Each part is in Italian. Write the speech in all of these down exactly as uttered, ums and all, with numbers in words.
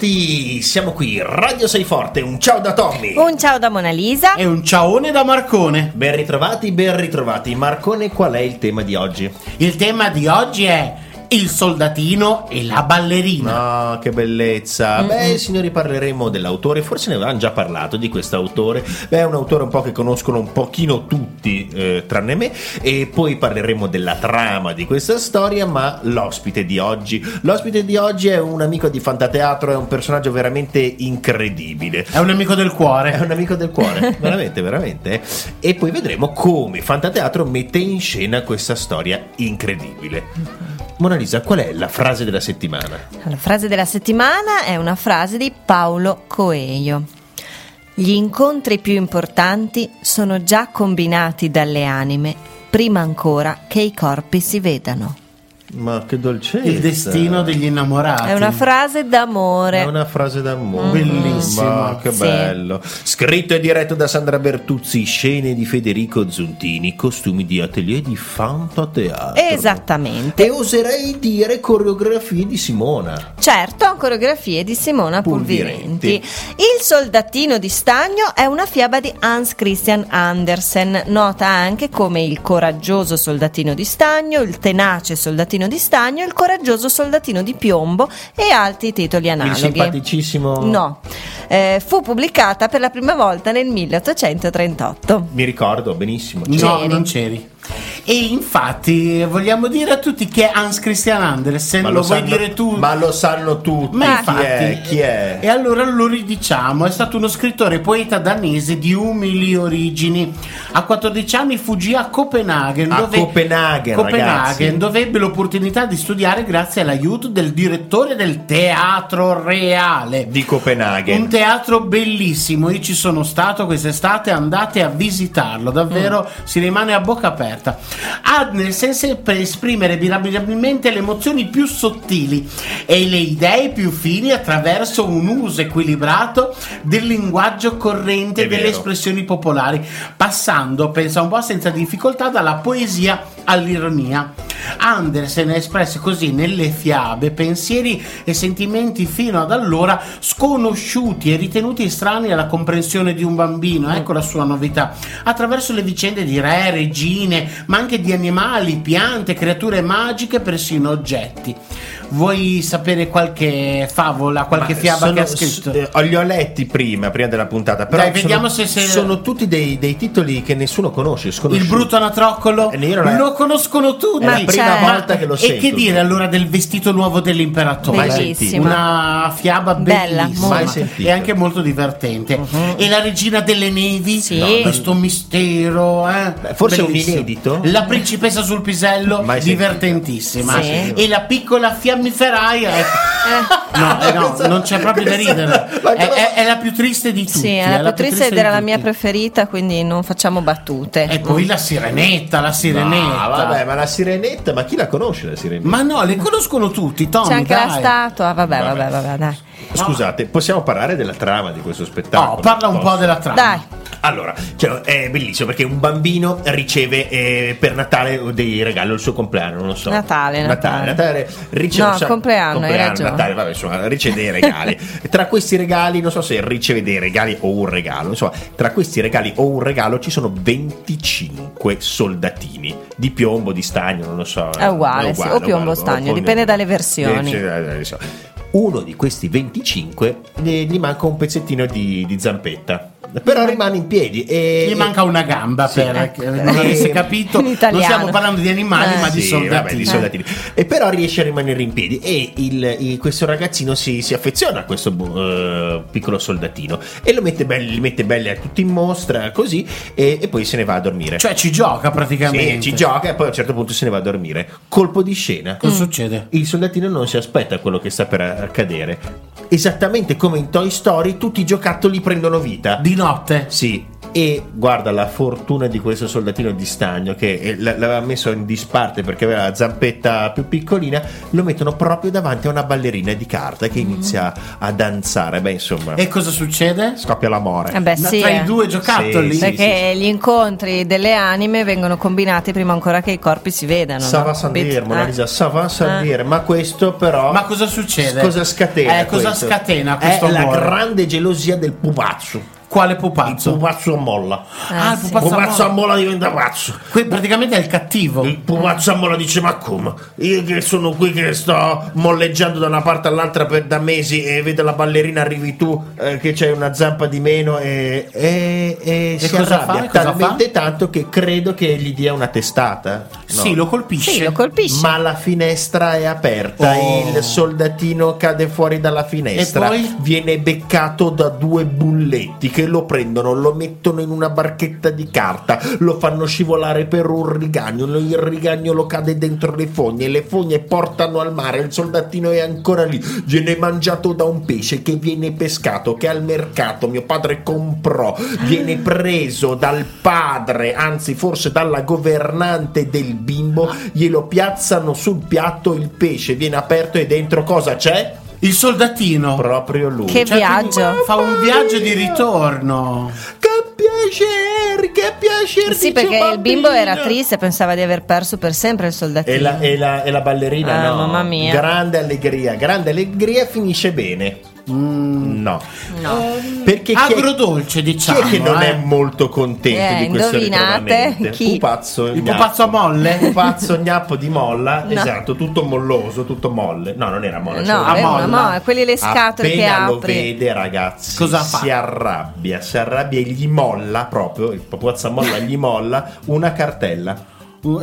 Bentornati, siamo qui, Radio Sei Forte, un ciao da Tommy, un ciao da Monalisa e un ciaone da Marcone. Ben ritrovati, ben ritrovati. Marcone, qual è il tema di oggi? Il tema di oggi è il soldatino e la ballerina. Ah, che bellezza. Mm-hmm. Beh, signori, parleremo dell'autore. Forse ne avevamo già parlato di quest'autore. Beh, è un autore un po' che conoscono un pochino tutti, eh, tranne me. E poi parleremo della trama di questa storia. Ma l'ospite di oggi L'ospite di oggi è un amico di Fantateatro. È un personaggio veramente incredibile. È un amico del cuore. È un amico del cuore. Veramente, veramente. E poi vedremo come Fantateatro mette in scena questa storia incredibile. Monalisa, qual è la frase della settimana? La frase della settimana è una frase di Paolo Coelho. Gli incontri più importanti sono già combinati dalle anime prima ancora che i corpi si vedano. Ma che dolcezza! Il destino degli innamorati. È una frase d'amore. È una frase d'amore. Mm. Bellissima. Che sì. Bello. Scritto e diretto da Sandra Bertuzzi, scene di Federico Zuntini, costumi di atelier di Fantateatro. Esattamente. E oserei dire coreografie di Simona. Certo, coreografie di Simona Pulvirenti. Pulvirenti. Il soldatino di stagno è una fiaba di Hans Christian Andersen, nota anche come il coraggioso soldatino di stagno, il tenace soldatino di stagno, il coraggioso soldatino di piombo e altri titoli analoghi. Il simpaticissimo no eh, fu pubblicata per la prima volta nel milleottocentotrentotto. Mi ricordo benissimo. C'eri. No, non c'eri. E infatti vogliamo dire a tutti che è Hans Christian Andersen. Ma lo, lo sanno, vuoi dire tu? Ma lo sanno tutti. Ma infatti, chi è? Chi è? E allora lo ridiciamo. È stato uno scrittore e poeta danese di umili origini. A quattordici anni fuggì a Copenaghen. A dove... Copenaghen, Copenaghen dove ebbe l'opportunità di studiare grazie all'aiuto del direttore del Teatro Reale di Copenaghen. Un teatro bellissimo. Io ci sono stato quest'estate. Andate a visitarlo. Davvero mm. si rimane a bocca aperta. Andersen seppe esprimere mirabilmente le emozioni più sottili e le idee più fini attraverso un uso equilibrato del linguaggio corrente e delle vero. espressioni popolari, passando, pensa un po', senza difficoltà dalla poesia all'ironia. Andersen espresse così nelle fiabe pensieri e sentimenti fino ad allora sconosciuti e ritenuti estranei alla comprensione di un bambino. Ecco la sua novità. Attraverso le vicende di re, regine, ma anche di animali, piante, creature magiche, persino oggetti. Vuoi sapere qualche favola, qualche ma fiaba sono, che ha scritto? S- li ho letti prima, prima della puntata. Però dai, vediamo sono, se, se sono tutti dei, dei titoli che nessuno conosce. Sconosciuti. Il brutto anatroccolo è... lo conoscono tutti. È la prima cioè... volta che lo sento. E che dire allora del vestito nuovo dell'imperatore? Bellissima. Una fiaba bella, bellissima e anche molto divertente. Uh-huh. E la regina delle nevi? Sì. No, questo mistero, eh? Beh, forse un inedito. La principessa sul pisello? Mai divertentissima. Sì. E la piccola fiaba Ferraia. Eh. No, eh, no, non c'è proprio da ridere. È, è, è la più triste di tutti. Sì, è la, la più triste, triste ed era la mia preferita, quindi non facciamo battute. E poi la sirenetta, la sirenetta. No, vabbè, ma la sirenetta, ma chi la conosce la sirenetta? Ma no, le conoscono tutti, Tommy. C'è anche dai. la statua, vabbè, vabbè, vabbè, vabbè dai. Scusate, possiamo parlare della trama di questo spettacolo? No, parla un Posso? po' della trama. Dai. Allora, cioè, è bellissimo perché un bambino riceve eh, per Natale dei regali, il suo compleanno, non lo so. Natale, Natale, Natale, Natale riceve no, sa- compleanno, compleanno, hai ragione. Natale, vabbè, insomma, riceve dei regali. Tra questi regali, non so se riceve dei regali o un regalo, insomma, tra questi regali o un regalo ci sono venticinque soldatini di piombo, di stagno, non lo so. È uguale, è uguale, sì, uguale o piombo o stagno, dipende dalle versioni. Eh, cioè, uno di questi venticinque gli manca un pezzettino di, di zampetta. Però rimane in piedi e gli manca una gamba, sì, per ecco, non avesse capito. Non stiamo parlando di animali, eh, ma di sì, soldatini, vabbè, di soldatini. Eh. E però riesce a rimanere in piedi. E il, il, questo ragazzino si, si affeziona a questo uh, piccolo soldatino e lo mette belli, li mette belli a tutti in mostra, così, e, e poi se ne va a dormire. Cioè ci gioca praticamente. Sì, ci gioca e poi a un certo punto se ne va a dormire. Colpo di scena. Cosa mm. succede? Il soldatino non si aspetta quello che sta per accadere. Esattamente come in Toy Story, tutti i giocattoli prendono vita. Di notte? Sì. E guarda la fortuna di questo soldatino di stagno, che l'aveva messo in disparte perché aveva la zampetta più piccolina, lo mettono proprio davanti a una ballerina di carta che inizia a danzare. Beh, insomma, e cosa succede? Scoppia l'amore eh beh, no, sì, tra eh. i due giocattoli, sì, perché sì, gli incontri delle anime vengono combinati prima ancora che i corpi si vedano. Ça va sans dire, Monalisa, ça va sans dire. Ma questo però, ma cosa succede? Cosa scatena? Eh, cosa questo? scatena questo È amore. La grande gelosia del pupazzo. Quale pupazzo? Il pupazzo ammolla. Ah, ah, il pupazzo, sì. pupazzo ammolla diventa pazzo. Que- praticamente è il cattivo. Il pupazzo ammolla dice: ma come? Io che sono qui che sto molleggiando da una parte all'altra per da mesi e vedo la ballerina, arrivi tu eh, che c'hai una zampa di meno e, e, e, e si cosa arrabbia fa? Talmente cosa fa? Tanto che credo che gli dia una testata. No. Sì, lo colpisce. Sì, lo colpisce. Ma la finestra è aperta. Oh. Il soldatino cade fuori dalla finestra. E poi viene beccato da due bulletti. Lo prendono, lo mettono in una barchetta di carta, lo fanno scivolare per un rigagnolo, il rigagnolo cade dentro le fogne, le fogne portano al mare, il soldatino è ancora lì, viene mangiato da un pesce che viene pescato, che al mercato mio padre comprò, viene preso dal padre, anzi forse dalla governante del bimbo, glielo piazzano sul piatto, il pesce viene aperto e dentro cosa c'è? Il soldatino. Proprio lui. Che cioè, viaggio. Fa un viaggio di ritorno. Che piacere, che piacere. Sì, perché bambino. Il bimbo era triste, pensava di aver perso per sempre il soldatino. E la, e la, e la ballerina, ah, no. Mamma mia. Grande allegria, grande allegria, finisce bene. Mm, no, no. Perché agrodolce, diciamo, chi è che non eh? è molto contento eh, di questo ritrovamento? Chi? Pupazzo, il gnappo. Pupazzo a molle, il pupazzo gnappo di molla, no. Esatto, tutto molloso, tutto molle. No, non era molla, no, cioè a molla. Una, no, quelle le scatole appena che apre. Lo vede, ragazzi, cosa fa? Si arrabbia, si arrabbia e gli molla proprio, il pupazzo a molla gli molla una cartella.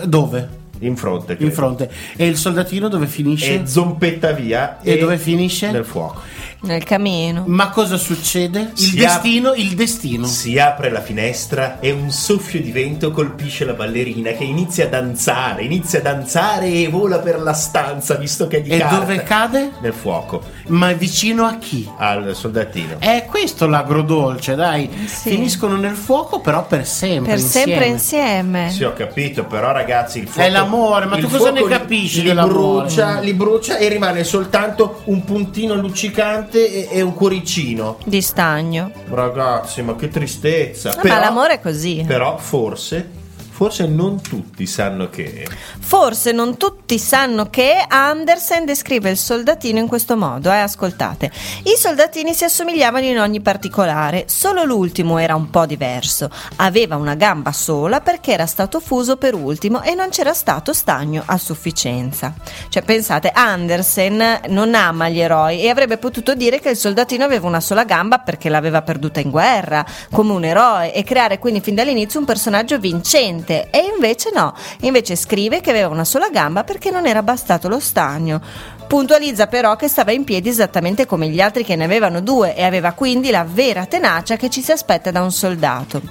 Dove? In fronte, credo. In fronte. E il soldatino dove finisce? E zompetta via. E, e dove finisce? Nel fuoco. Nel camino. Ma cosa succede? Il si destino, ap- il destino. Si apre la finestra e un soffio di vento colpisce la ballerina che inizia a danzare, inizia a danzare e vola per la stanza, visto che è di e carta. E dove cade? Nel fuoco. Ma vicino a chi? Al soldatino. È questo l'agrodolce, dai. Sì. Finiscono nel fuoco, però per sempre. Per insieme. sempre insieme. Sì, ho capito, però ragazzi, il fuoco è l'amore, ma il tu cosa ne capisci li, dell'amore? Brucia, li brucia e rimane soltanto un puntino luccicante E, e un cuoricino di stagno. Ragazzi, ma che tristezza. No, però, ma l'amore è così. Però forse Forse non tutti sanno che Forse non tutti sanno che Andersen descrive il soldatino in questo modo, eh, ascoltate. I soldatini si assomigliavano in ogni particolare, solo l'ultimo era un po' diverso. Aveva una gamba sola perché era stato fuso per ultimo e non c'era stato stagno a sufficienza. Cioè, pensate, Andersen non ama gli eroi e avrebbe potuto dire che il soldatino aveva una sola gamba perché l'aveva perduta in guerra, come un eroe, e creare quindi fin dall'inizio un personaggio vincente. E invece no, invece scrive che aveva una sola gamba perché non era bastato lo stagno. Puntualizza però che stava in piedi esattamente come gli altri che ne avevano due e aveva quindi la vera tenacia che ci si aspetta da un soldato.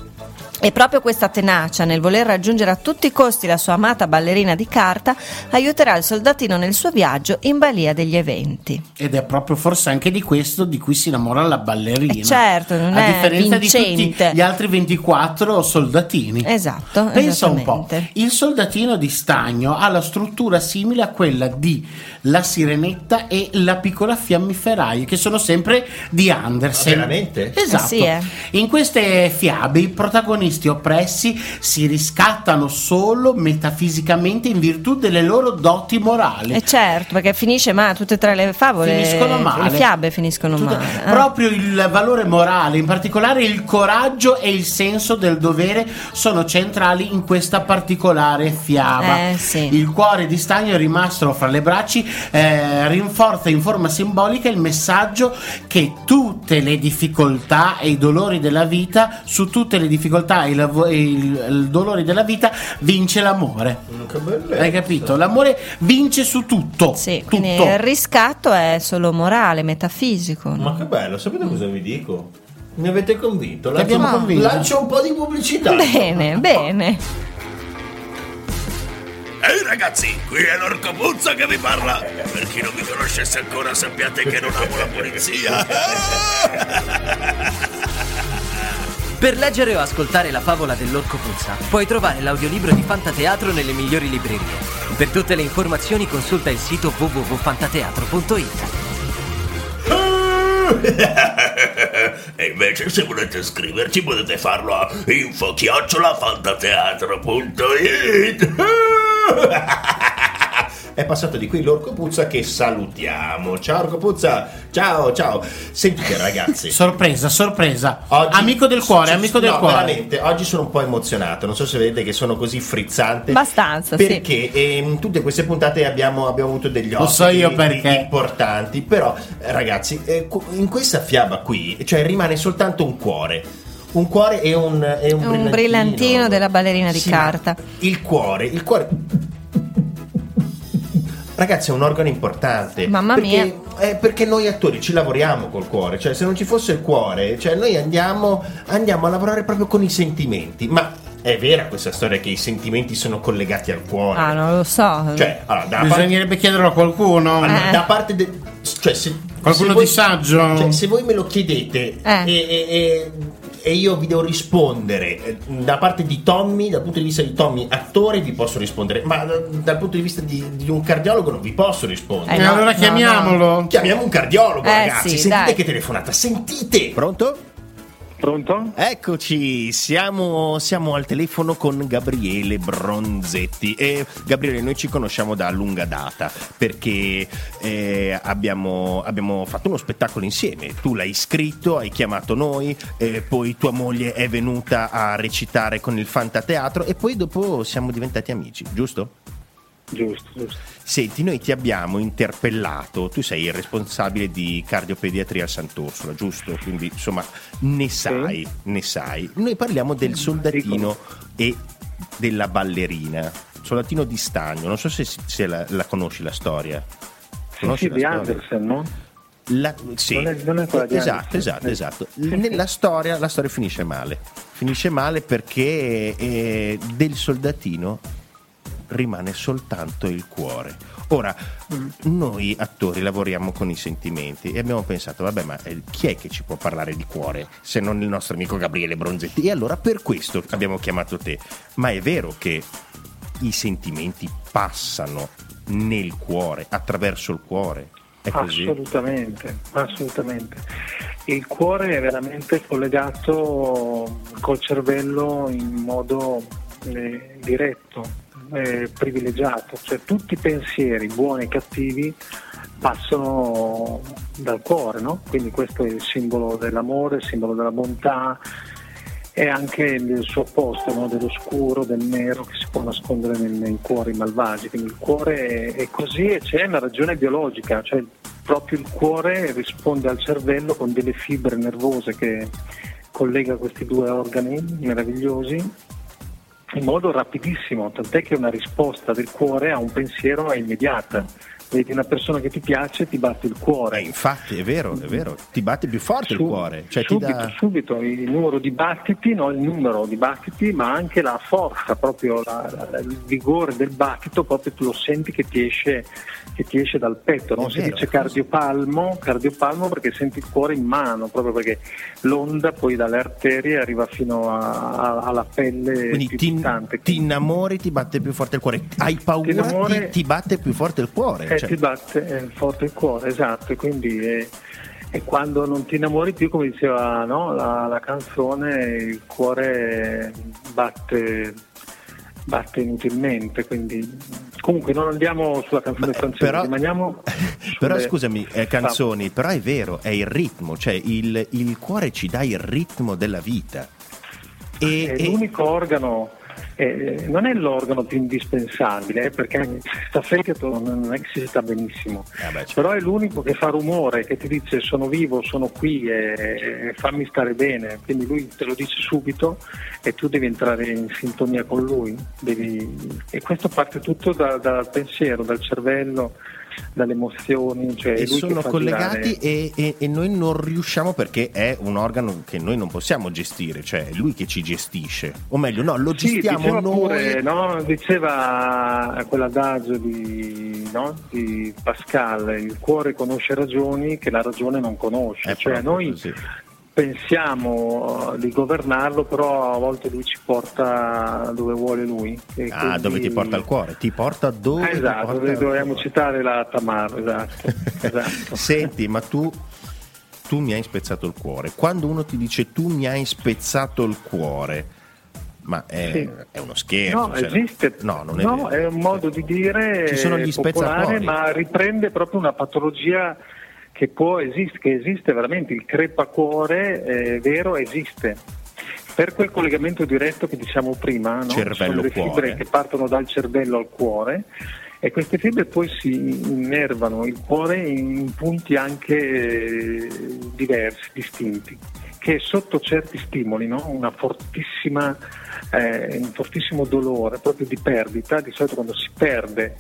E proprio questa tenacia nel voler raggiungere a tutti i costi la sua amata ballerina di carta aiuterà il soldatino nel suo viaggio in balia degli eventi. Ed è proprio forse anche di questo di cui si innamora la ballerina. Eh certo, non a è differenza vincente. Di tutti gli altri ventiquattro soldatini. Esatto. Pensa un po', il soldatino di stagno ha la struttura simile a quella di La Sirenetta e La Piccola Fiammiferaia, che sono sempre di Andersen. Ah, veramente? Esatto. Eh sì, eh. In queste fiabe i protagonisti oppressi si riscattano solo metafisicamente in virtù delle loro doti morali. E certo, perché finisce ma tutte e tre le favole finiscono male, le fiabe finiscono tutte, male. Eh. Proprio il valore morale, in particolare il coraggio e il senso del dovere, sono centrali in questa particolare fiaba. Eh, sì. Il cuore di stagno rimasto fra le braccia eh, rinforza in forma simbolica il messaggio che tutte le difficoltà e i dolori della vita, su tutte le difficoltà Il, il, il dolore della vita vince l'amore. Che bellezza. Hai capito? L'amore vince su tutto. Sì, tutto. Quindi il riscatto è solo morale, metafisico. No? Ma che bello, sapete cosa vi dico? Mi avete convinto? L'abbiamo convinto. Lancio un po' di pubblicità. Bene, bene. Ehi ragazzi, qui è l'Orco Puzza che vi parla. Per chi non mi conoscesse ancora, sappiate che non amo la polizia. Per leggere o ascoltare la favola dell'Orco Puzza puoi trovare l'audiolibro di Fantateatro nelle migliori librerie. Per tutte le informazioni consulta il sito w w w punto fantateatro punto i t. E invece se volete scriverci potete farlo a info chiocciola fantateatro punto i t. È passato di qui l'Orco Puzza, che salutiamo. Ciao Orco Puzza, ciao ciao. Sentite ragazzi, sorpresa sorpresa oggi, amico del cuore, amico del no, cuore veramente, oggi sono un po' emozionato, non so se vedete che sono così frizzante abbastanza, perché sì. in tutte queste puntate abbiamo, abbiamo avuto degli ospiti, lo so io perché, importanti, però ragazzi in questa fiaba qui cioè rimane soltanto un cuore. Un cuore e un, e un, un brillantino. brillantino della ballerina di sì, carta. Il cuore, il cuore ragazzi è un organo importante. Mamma perché, mia eh, perché noi attori ci lavoriamo col cuore. Cioè se non ci fosse il cuore, cioè noi andiamo, andiamo a lavorare proprio con i sentimenti. Ma è vera questa storia che i sentimenti sono collegati al cuore? Ah non lo so. Cioè allora, da bisognerebbe parte... chiederlo a qualcuno allora, eh. Da parte del cioè, se, qualcuno se voi, di saggio cioè, se voi me lo chiedete eh. e, e, e... e io vi devo rispondere da parte di Tommy, dal punto di vista di Tommy attore vi posso rispondere, ma dal punto di vista di, di un cardiologo non vi posso rispondere. Eh no, allora chiamiamolo no, no. Chiamiamo un cardiologo eh, ragazzi sì, sentite dai. Che telefonata, sentite. Pronto? Pronto? Eccoci, siamo, siamo al telefono con Gabriele Bronzetti. E Gabriele, noi ci conosciamo da lunga data perché eh, abbiamo, abbiamo fatto uno spettacolo insieme. Tu l'hai scritto, hai chiamato noi, eh, poi tua moglie è venuta a recitare con il Fantateatro e poi dopo siamo diventati amici, giusto? Giusto, giusto. Senti, noi ti abbiamo interpellato. Tu sei il responsabile di cardiopediatria a Sant'Orsola, giusto? Quindi, insomma, ne sai, sì. ne sai. Noi parliamo del soldatino e della ballerina. Soldatino di stagno. Non so se, se la, la conosci la storia. Conosci sì, la di storia? Andersen, no? La, sì. Non è, non è quella di esatto, Andersen. Esatto, esatto. Nella storia, la storia finisce male. Finisce male perché eh, del soldatino rimane soltanto il cuore. Ora, noi attori lavoriamo con i sentimenti e abbiamo pensato, vabbè, ma chi è che ci può parlare di cuore se non il nostro amico Gabriele Bronzetti? E allora per questo abbiamo chiamato te. Ma è vero che i sentimenti passano nel cuore, attraverso il cuore? È così? Assolutamente, assolutamente. Il cuore è veramente collegato col cervello in modo eh, diretto. Eh, privilegiato, cioè tutti i pensieri buoni e cattivi passano dal cuore, no? Quindi questo è il simbolo dell'amore, il simbolo della bontà e anche del suo opposto, no? Dell'oscuro, del nero che si può nascondere nei, nei cuori malvagi. Quindi il cuore è, è così e c'è una ragione biologica, cioè proprio il cuore risponde al cervello con delle fibre nervose che collega questi due organi meravigliosi in modo rapidissimo, tant'è che una risposta del cuore a un pensiero è immediata. Vedi una persona che ti piace, ti batte il cuore. Eh, infatti, è vero, è vero, ti batte più forte Sub- il cuore. Cioè, subito, ti dà... subito il numero di battiti, no, il numero di battiti, ma anche la forza, proprio la, la, il vigore del battito, proprio tu lo senti che ti esce, che ti esce dal petto. Non si vero, dice cardiopalmo, cardiopalmo perché senti il cuore in mano, proprio perché l'onda poi dalle arterie arriva fino a, a, alla pelle. Quindi più ti, distante. Ti innamori, ti batte più forte il cuore. Hai paura, ti, innamori, ti, ti batte più forte il cuore. Cioè. Ti batte forte il cuore, esatto, e quindi è, è quando non ti innamori più, come diceva no? la, la canzone, il cuore batte, batte inutilmente, quindi... Comunque non andiamo sulla canzone francese, però, rimaniamo sulle... Però scusami, eh, canzoni, però è vero, è il ritmo, cioè il, il cuore ci dà il ritmo della vita. E, è e... l'unico organo... Eh, non è l'organo più indispensabile eh, perché anche se sta fegato non è che si sta benissimo eh beh, però è l'unico che fa rumore, che ti dice sono vivo, sono qui e, e fammi stare bene, quindi lui te lo dice subito e tu devi entrare in sintonia con lui, devi... e questo parte tutto da, dal pensiero, dal cervello, dalle emozioni, cioè e sono collegati e, e, e noi non riusciamo perché è un organo che noi non possiamo gestire, cioè è lui che ci gestisce, o meglio no, lo sì, gestiamo noi pure, no? Diceva quell'adagio di, no? di Pascal, il cuore conosce ragioni che la ragione non conosce, è cioè noi così. pensiamo di governarlo, però a volte lui ci porta dove vuole lui. E ah, quindi... dove ti porta il cuore, ti porta dove eh, esatto, ti porta dove dovremmo cuore. Citare la Tamar, esatto. esatto. Senti, ma tu tu mi hai spezzato il cuore. Quando uno ti dice tu mi hai spezzato il cuore, ma è, sì. è uno scherzo? No, cioè, esiste. No, non è, no è un modo di dire. Ci sono gli spezzacuori, ma riprende proprio una patologia che può esiste, che esiste veramente, il crepacuore eh, vero esiste. Per quel collegamento diretto che diciamo prima, no? Cervello, sono le fibre cuore. Che partono dal cervello al cuore, e queste fibre poi si innervano il cuore in punti anche eh, diversi, distinti, che sotto certi stimoli, no? Una fortissima, eh, un fortissimo dolore proprio di perdita, di solito quando si perde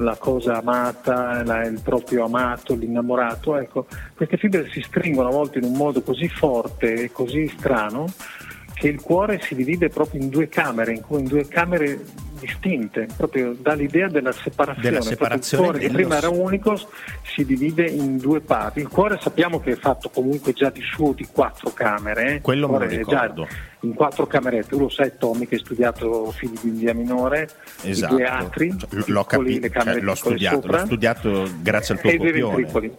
la cosa amata, la, il proprio amato, l'innamorato, ecco, queste fibre si stringono a volte in un modo così forte e così strano che il cuore si divide proprio in due camere, in, in due camere distinte, proprio dall'idea della separazione, della separazione il cuore dello... che prima era unico si divide in due parti. Il cuore sappiamo che è fatto comunque già di suo di quattro camere, eh? Quello me lo ricordo. In quattro camerette, tu lo sai Tommy che hai studiato figli di India minore, esatto. I due atri, l'ho capito, cioè, l'ho studiato, sopra, l'ho studiato grazie al tuo copione.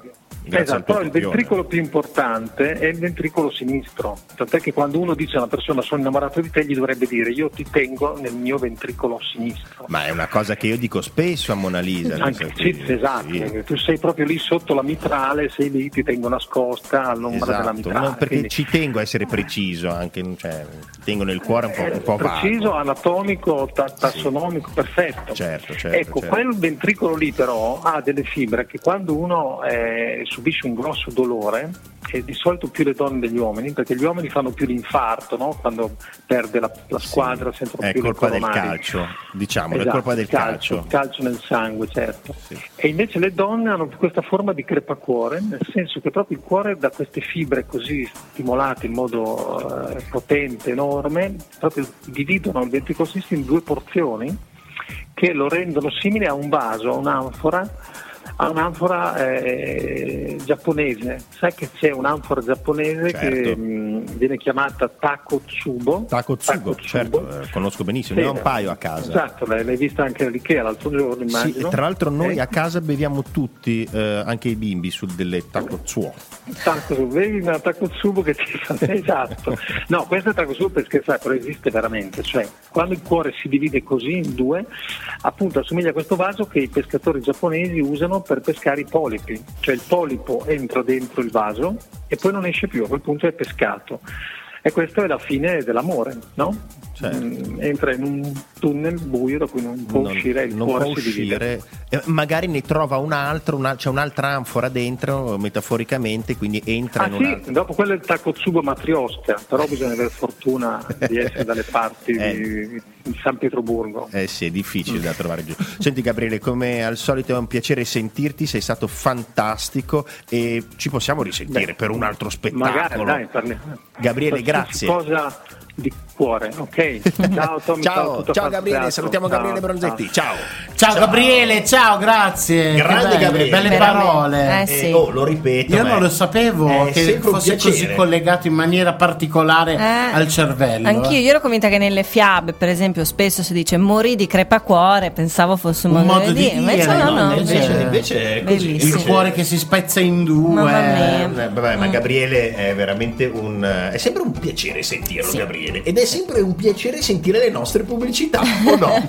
Esatto, però il ventricolo più importante è il ventricolo sinistro, tant'è che quando uno dice a una persona sono innamorato di te, gli dovrebbe dire io ti tengo nel mio ventricolo sinistro. Ma è una cosa che io dico spesso a Monalisa. Anche, sì, esatto, sì. Tu sei proprio lì sotto la mitrale, sei lì, ti tengo nascosta all'ombra, esatto, della mitrale. No, perché quindi... ci tengo a essere preciso, anche cioè, ti tengo nel cuore un po', un po' preciso, vago. Anatomico, ta- tassonomico, sì. Perfetto. Certo, certo, ecco, certo. Quel ventricolo lì però ha delle fibre che quando uno è subisce un grosso dolore, e di solito più le donne degli uomini, perché gli uomini fanno più l'infarto, no? Quando perde la, la squadra, sì, sentono è più colpa le colonari. Del calcio, diciamo, esatto, è colpa del calcio, calcio. Calcio nel sangue, certo. Sì. E invece le donne hanno questa forma di crepacuore, nel senso che proprio il cuore da queste fibre così stimolate in modo eh, potente, enorme, proprio dividono il ventricolo sinistro in due porzioni che lo rendono simile a un vaso, a un'anfora. Ha un'anfora eh, giapponese, sai che c'è un'anfora giapponese, certo. Che mh, viene chiamata Takotsubo. Takotsubo, certo, eh, conosco benissimo, sì, ne ho un paio a casa. Esatto, l'hai, l'hai vista anche all'Ikea l'altro giorno, immagino. Sì, e tra l'altro noi eh. a casa beviamo tutti, eh, anche i bimbi, su delle Takotsubo. Takotsubo, bevi una Takotsubo che ti fa... Esatto. No, questa Takotsubo per scherzare, però esiste veramente, cioè quando il cuore si divide così in due, appunto assomiglia a questo vaso che i pescatori giapponesi usano per pescare i polipi, cioè il polipo entra dentro il vaso e poi non esce più, a quel punto è pescato, e questa è la fine dell'amore, no? Certo. Entra in un tunnel buio da cui non può non, uscire, il non cuore può si divide. Eh, magari ne trova un altro, una, c'è un'altra anfora dentro, metaforicamente, quindi entra ah, in sì, un'altra. Dopo quello è il Takotsubo matrioska, però bisogna avere fortuna di essere dalle parti eh. di, di San Pietroburgo. Eh sì, è difficile da trovare giù. Senti Gabriele, come al solito è un piacere sentirti, sei stato fantastico e ci possiamo risentire Beh, per un altro spettacolo. Magari, dai, parli. Gabriele, grazie. Cosa di cuore, ok? Ciao Tommy, ciao, ciao, ciao Gabriele, salutiamo ciao, Gabriele Bronzetti. Ciao. Ciao, ciao Gabriele, ciao, grazie. Grande belle, Gabriele, belle parole. Eh, sì. eh, oh, lo ripeto. Io beh. non lo sapevo eh, che fosse così collegato in maniera particolare eh, al cervello. Anch'io, io ero convinta che nelle fiabe, per esempio, spesso si dice morì di crepacuore, pensavo fosse un, un modo, modo di dire, dire. Invece no, no, no. Invece, invece è così. Bellissimo. Il cuore che si spezza in due. Vabbè, vabbè, ma Gabriele è veramente un è sempre un piacere sentirlo, sì. Gabriele. Ed è sempre un piacere sentire le nostre pubblicità, o no?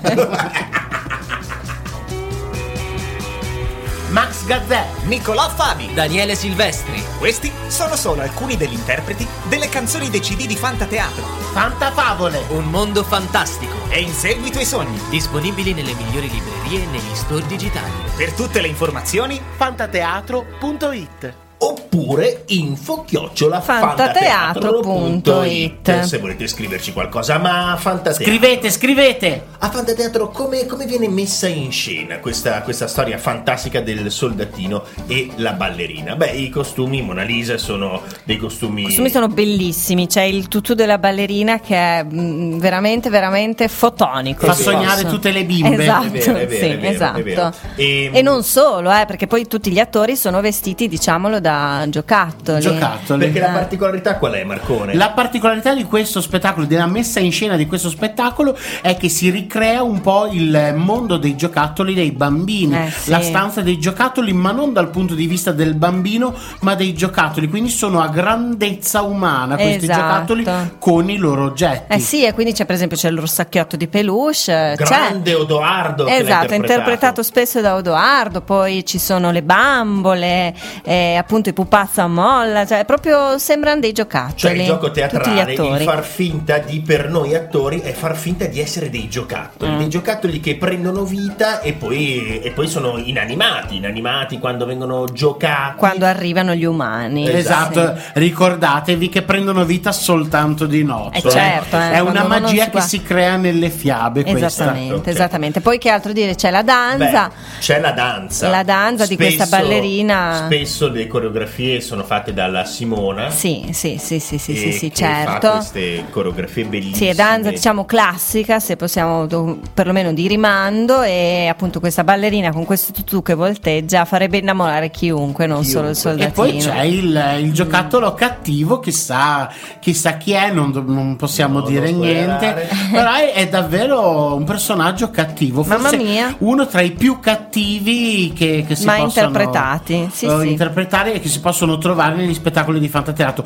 Max Gazzè, Nicolò Fabi, Daniele Silvestri. Questi sono solo alcuni degli interpreti delle canzoni dei C D di Fantateatro. Fantafavole, un mondo fantastico. E in seguito ai sogni. Disponibili nelle migliori librerie e negli store digitali. Per tutte le informazioni, fantateatro punto it. Oppure info chiocciola fantateatro punto it se volete scriverci qualcosa. Ma Fantateatro, scrivete, scrivete a Fantateatro. Come, come viene messa in scena questa, questa storia fantastica del soldatino e la ballerina? Beh, i costumi Monalisa sono dei costumi. I costumi sono bellissimi. C'è il tutù della ballerina che è veramente, veramente fotonico. Fa sognare tutte le bimbe. Esatto, è vero, è vero, sì, è vero, esatto. È vero. E, e non solo, eh, perché poi tutti gli attori sono vestiti, diciamolo, da da giocattoli. Giocattoli. Perché la particolarità qual è, Marcone? La particolarità di questo spettacolo, della messa in scena di questo spettacolo, è che si ricrea un po' il mondo dei giocattoli dei bambini, eh, sì. la stanza dei giocattoli, ma non dal punto di vista del bambino, ma dei giocattoli. Quindi sono a grandezza umana questi esatto. giocattoli con i loro oggetti. Eh sì, e quindi c'è per esempio c'è il sacchiotto di peluche, grande c'è... Odoardo. Esatto, interpretato. interpretato spesso da Odoardo. Poi ci sono le bambole, eh, appunto i pupazzo a molla, cioè proprio sembrano dei giocattoli. Cioè il gioco teatrale, il far finta di, per noi attori è far finta di essere dei giocattoli, mm. dei giocattoli che prendono vita e poi, e poi sono inanimati, inanimati quando vengono giocati, quando arrivano gli umani. Esatto, esatto. Sì. Ricordatevi che prendono vita soltanto di notte. Eh, certo, eh, è una magia si che si crea nelle fiabe. Esattamente, okay. esattamente. Poi che altro dire? C'è la danza. Beh, c'è la danza. La danza spesso, di questa ballerina. Spesso le coreografie sono fatte dalla Simona. Sì, sì, sì, sì, sì, sì, sì certo. Fa queste coreografie bellissime. Sì, è danza diciamo classica, se possiamo perlomeno di rimando, e appunto questa ballerina con questo tutù che volteggia farebbe innamorare chiunque, non chiunque. solo il soldatino. E poi c'è il, il giocattolo mm. cattivo, chissà, chissà chi è, non, non possiamo no, dire non niente. Errare. Però è, è davvero un personaggio cattivo, forse Mamma mia. uno tra i più cattivi che, che si Ma possono interpretati. Sì, uh, sì. interpretare e che si possono trovare negli spettacoli di Fantateatro.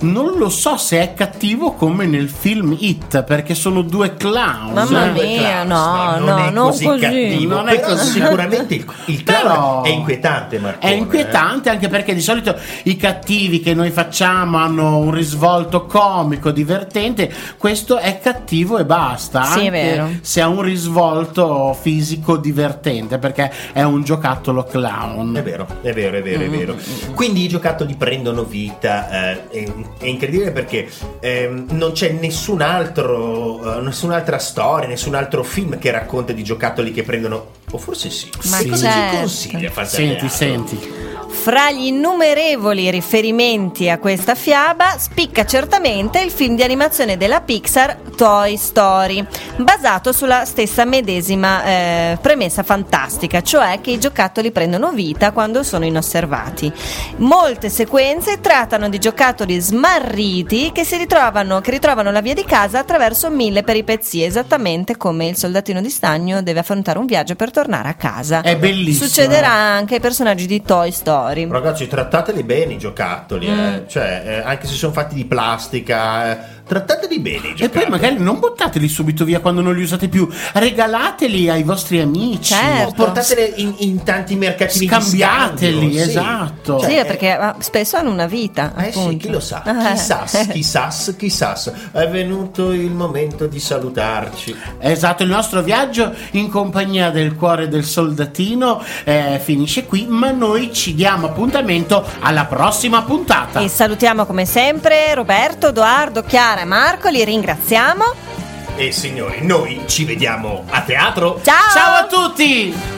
Non lo so se è cattivo come nel film It, perché sono due clown. Mamma due mia, clowns, no, no, non no, è non così, così cattivo. Non è così. Sicuramente il, il clown è inquietante, Marcone. È inquietante eh? anche perché di solito i cattivi che noi facciamo hanno un risvolto comico, divertente. Questo è cattivo e basta, sì, anche se ha un risvolto fisico divertente, perché è un giocattolo clown. È vero, è vero, è vero, mm. è vero. Quindi i giocattoli prendono vita, eh, è, è incredibile perché eh, non c'è nessun altro, eh, nessun'altra storia, nessun altro film che racconta di giocattoli che prendono, o forse sì. Ma sì, cosa ci consiglia Fantateatro? Senti, senti. Fra gli innumerevoli riferimenti a questa fiaba spicca certamente il film di animazione della Pixar Toy Story, basato sulla stessa medesima eh, premessa fantastica, cioè che i giocattoli prendono vita quando sono inosservati. Molte sequenze trattano di giocattoli smarriti che si ritrovano, che ritrovano la via di casa attraverso mille peripezie, esattamente come il soldatino di stagno deve affrontare un viaggio per tornare a casa. È bellissimo. Succederà anche ai personaggi di Toy Story. Ragazzi, trattateli bene i giocattoli, mm. eh. cioè eh, anche se sono fatti di plastica, eh, trattateli bene i giocattoli. E poi magari non buttateli subito via quando non li usate più, regalateli ai vosteli amici, certo. portateli in, in tanti mercatini, scambiateli, di scambio, esatto. Sì, cioè, sì perché eh, spesso hanno una vita. Eh appunto. Sì, chi lo sa, chissas, chissas, chissas, è venuto il momento di salutarci. Esatto, il nostro viaggio in compagnia del cuore del soldatino eh, finisce qui, ma noi ci diamo appuntamento alla prossima puntata. E salutiamo come sempre Roberto, Odoardo, Chiara e Marco, li ringraziamo. E signori, noi ci vediamo a teatro. Ciao, ciao a tutti.